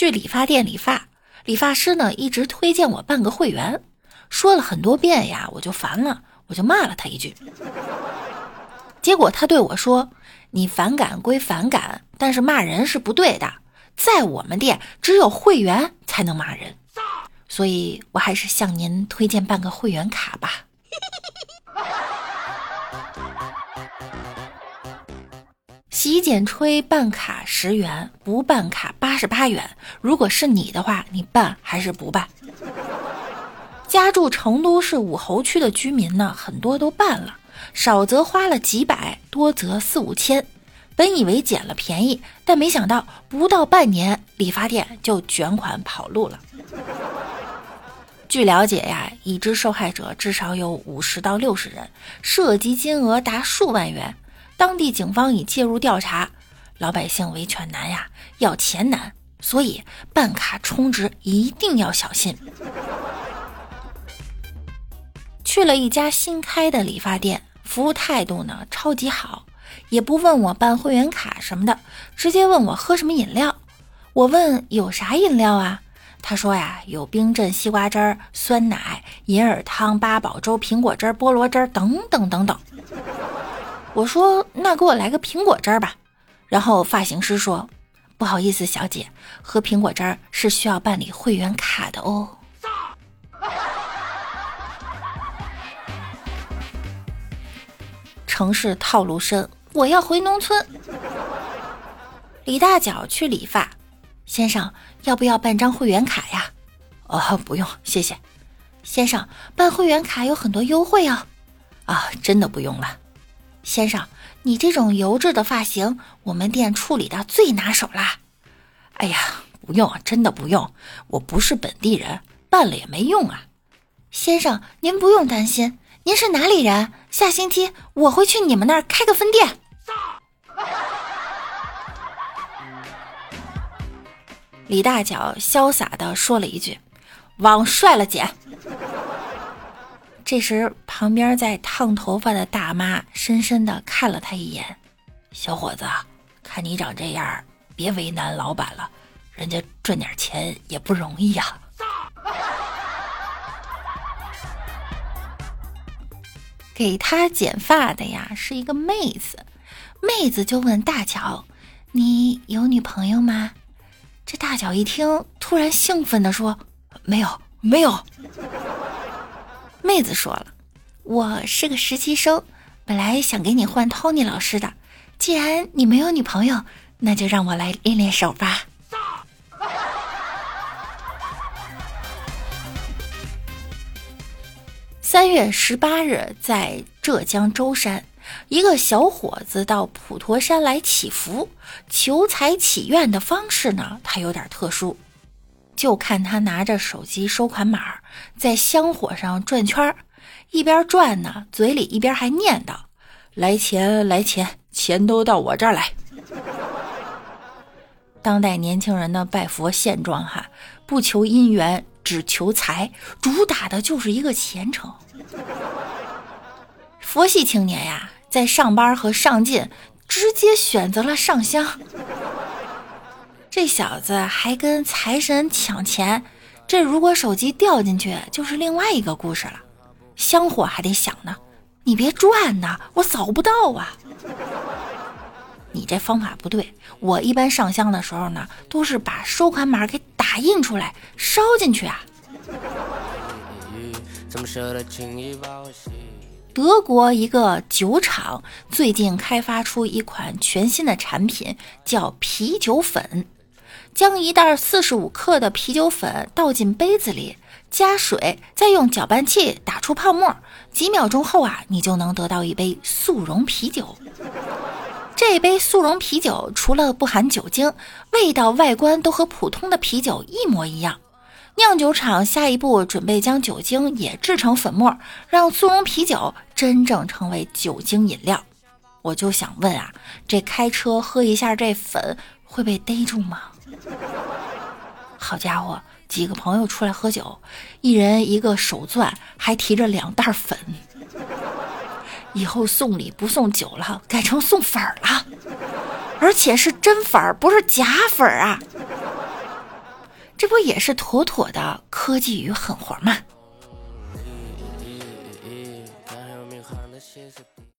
去理发店理发，理发师呢一直推荐我办个会员，说了很多遍呀，我就烦了，我就骂了他一句。结果他对我说，你反感归反感，但是骂人是不对的，在我们店只有会员才能骂人，所以我还是向您推荐办个会员卡吧。洗剪吹办卡10元，不办卡88元。如果是你的话，你办还是不办？家住成都市武侯区的居民呢，很多都办了，少则花了几百，多则4、5千。本以为捡了便宜，但没想到不到半年，理发店就卷款跑路了。据了解呀，已知受害者至少有50到60人，涉及金额达数万元。当地警方已介入调查，老百姓维权难呀，要钱难，所以办卡充值一定要小心。去了一家新开的理发店，服务态度呢超级好，也不问我办会员卡什么的，直接问我喝什么饮料。我问有啥饮料啊，他说呀，有冰镇西瓜汁、酸奶、银耳汤、八宝粥、苹果汁、菠萝汁等等等等。我说那给我来个苹果汁吧，然后发型师说，不好意思小姐，喝苹果汁是需要办理会员卡的哦。城市套路深，我要回农村。李大脚去理发，先生要不要办张会员卡呀？哦，不用谢谢。先生办会员卡有很多优惠啊。啊，真的不用了。先生，你这种油质的发型，我们店处理的最拿手啦。哎呀，不用，真的不用，我不是本地人，办了也没用啊。先生，您不用担心，您是哪里人？下星期我会去你们那儿开个分店。李大脚潇洒地说了一句，往帅了姐。这时旁边在烫头发的大妈深深地看了他一眼，小伙子，看你长这样，别为难老板了，人家赚点钱也不容易啊。给他剪发的呀是一个妹子，妹子就问大脚，你有女朋友吗？这大脚一听突然兴奋地说，没有没有。妹子说了，我是个实习生，本来想给你换 Tony 老师的，既然你没有女朋友，那就让我来练练手吧。3月18日，在浙江舟山，一个小伙子到普陀山来祈福，求财祈愿的方式呢，他有点特殊。就看他拿着手机收款码在香火上转圈，一边转呢嘴里一边还念叨，来钱来钱，钱都到我这儿来。当代年轻人的拜佛现状哈，不求姻缘，只求财，主打的就是一个虔诚。佛系青年呀，在上班和上进直接选择了上香。这小子还跟财神抢钱，这如果手机掉进去就是另外一个故事了，香火还得想呢，你别转呐，我扫不到啊。你这方法不对，我一般上香的时候呢，都是把收款码给打印出来烧进去啊。德国一个酒厂最近开发出一款全新的产品，叫啤酒粉。将一袋45克的啤酒粉倒进杯子里，加水，再用搅拌器打出泡沫，几秒钟后啊，你就能得到一杯速溶啤酒。这杯速溶啤酒除了不含酒精，味道外观都和普通的啤酒一模一样。酿酒厂下一步准备将酒精也制成粉末，让速溶啤酒真正成为酒精饮料。我就想问啊，这开车喝一下这粉会被逮住吗？好家伙，几个朋友出来喝酒，一人一个手钻，还提着2袋粉。以后送礼不送酒了，改成送粉了，而且是真粉，不是假粉啊。这不也是妥妥的科技与狠活吗？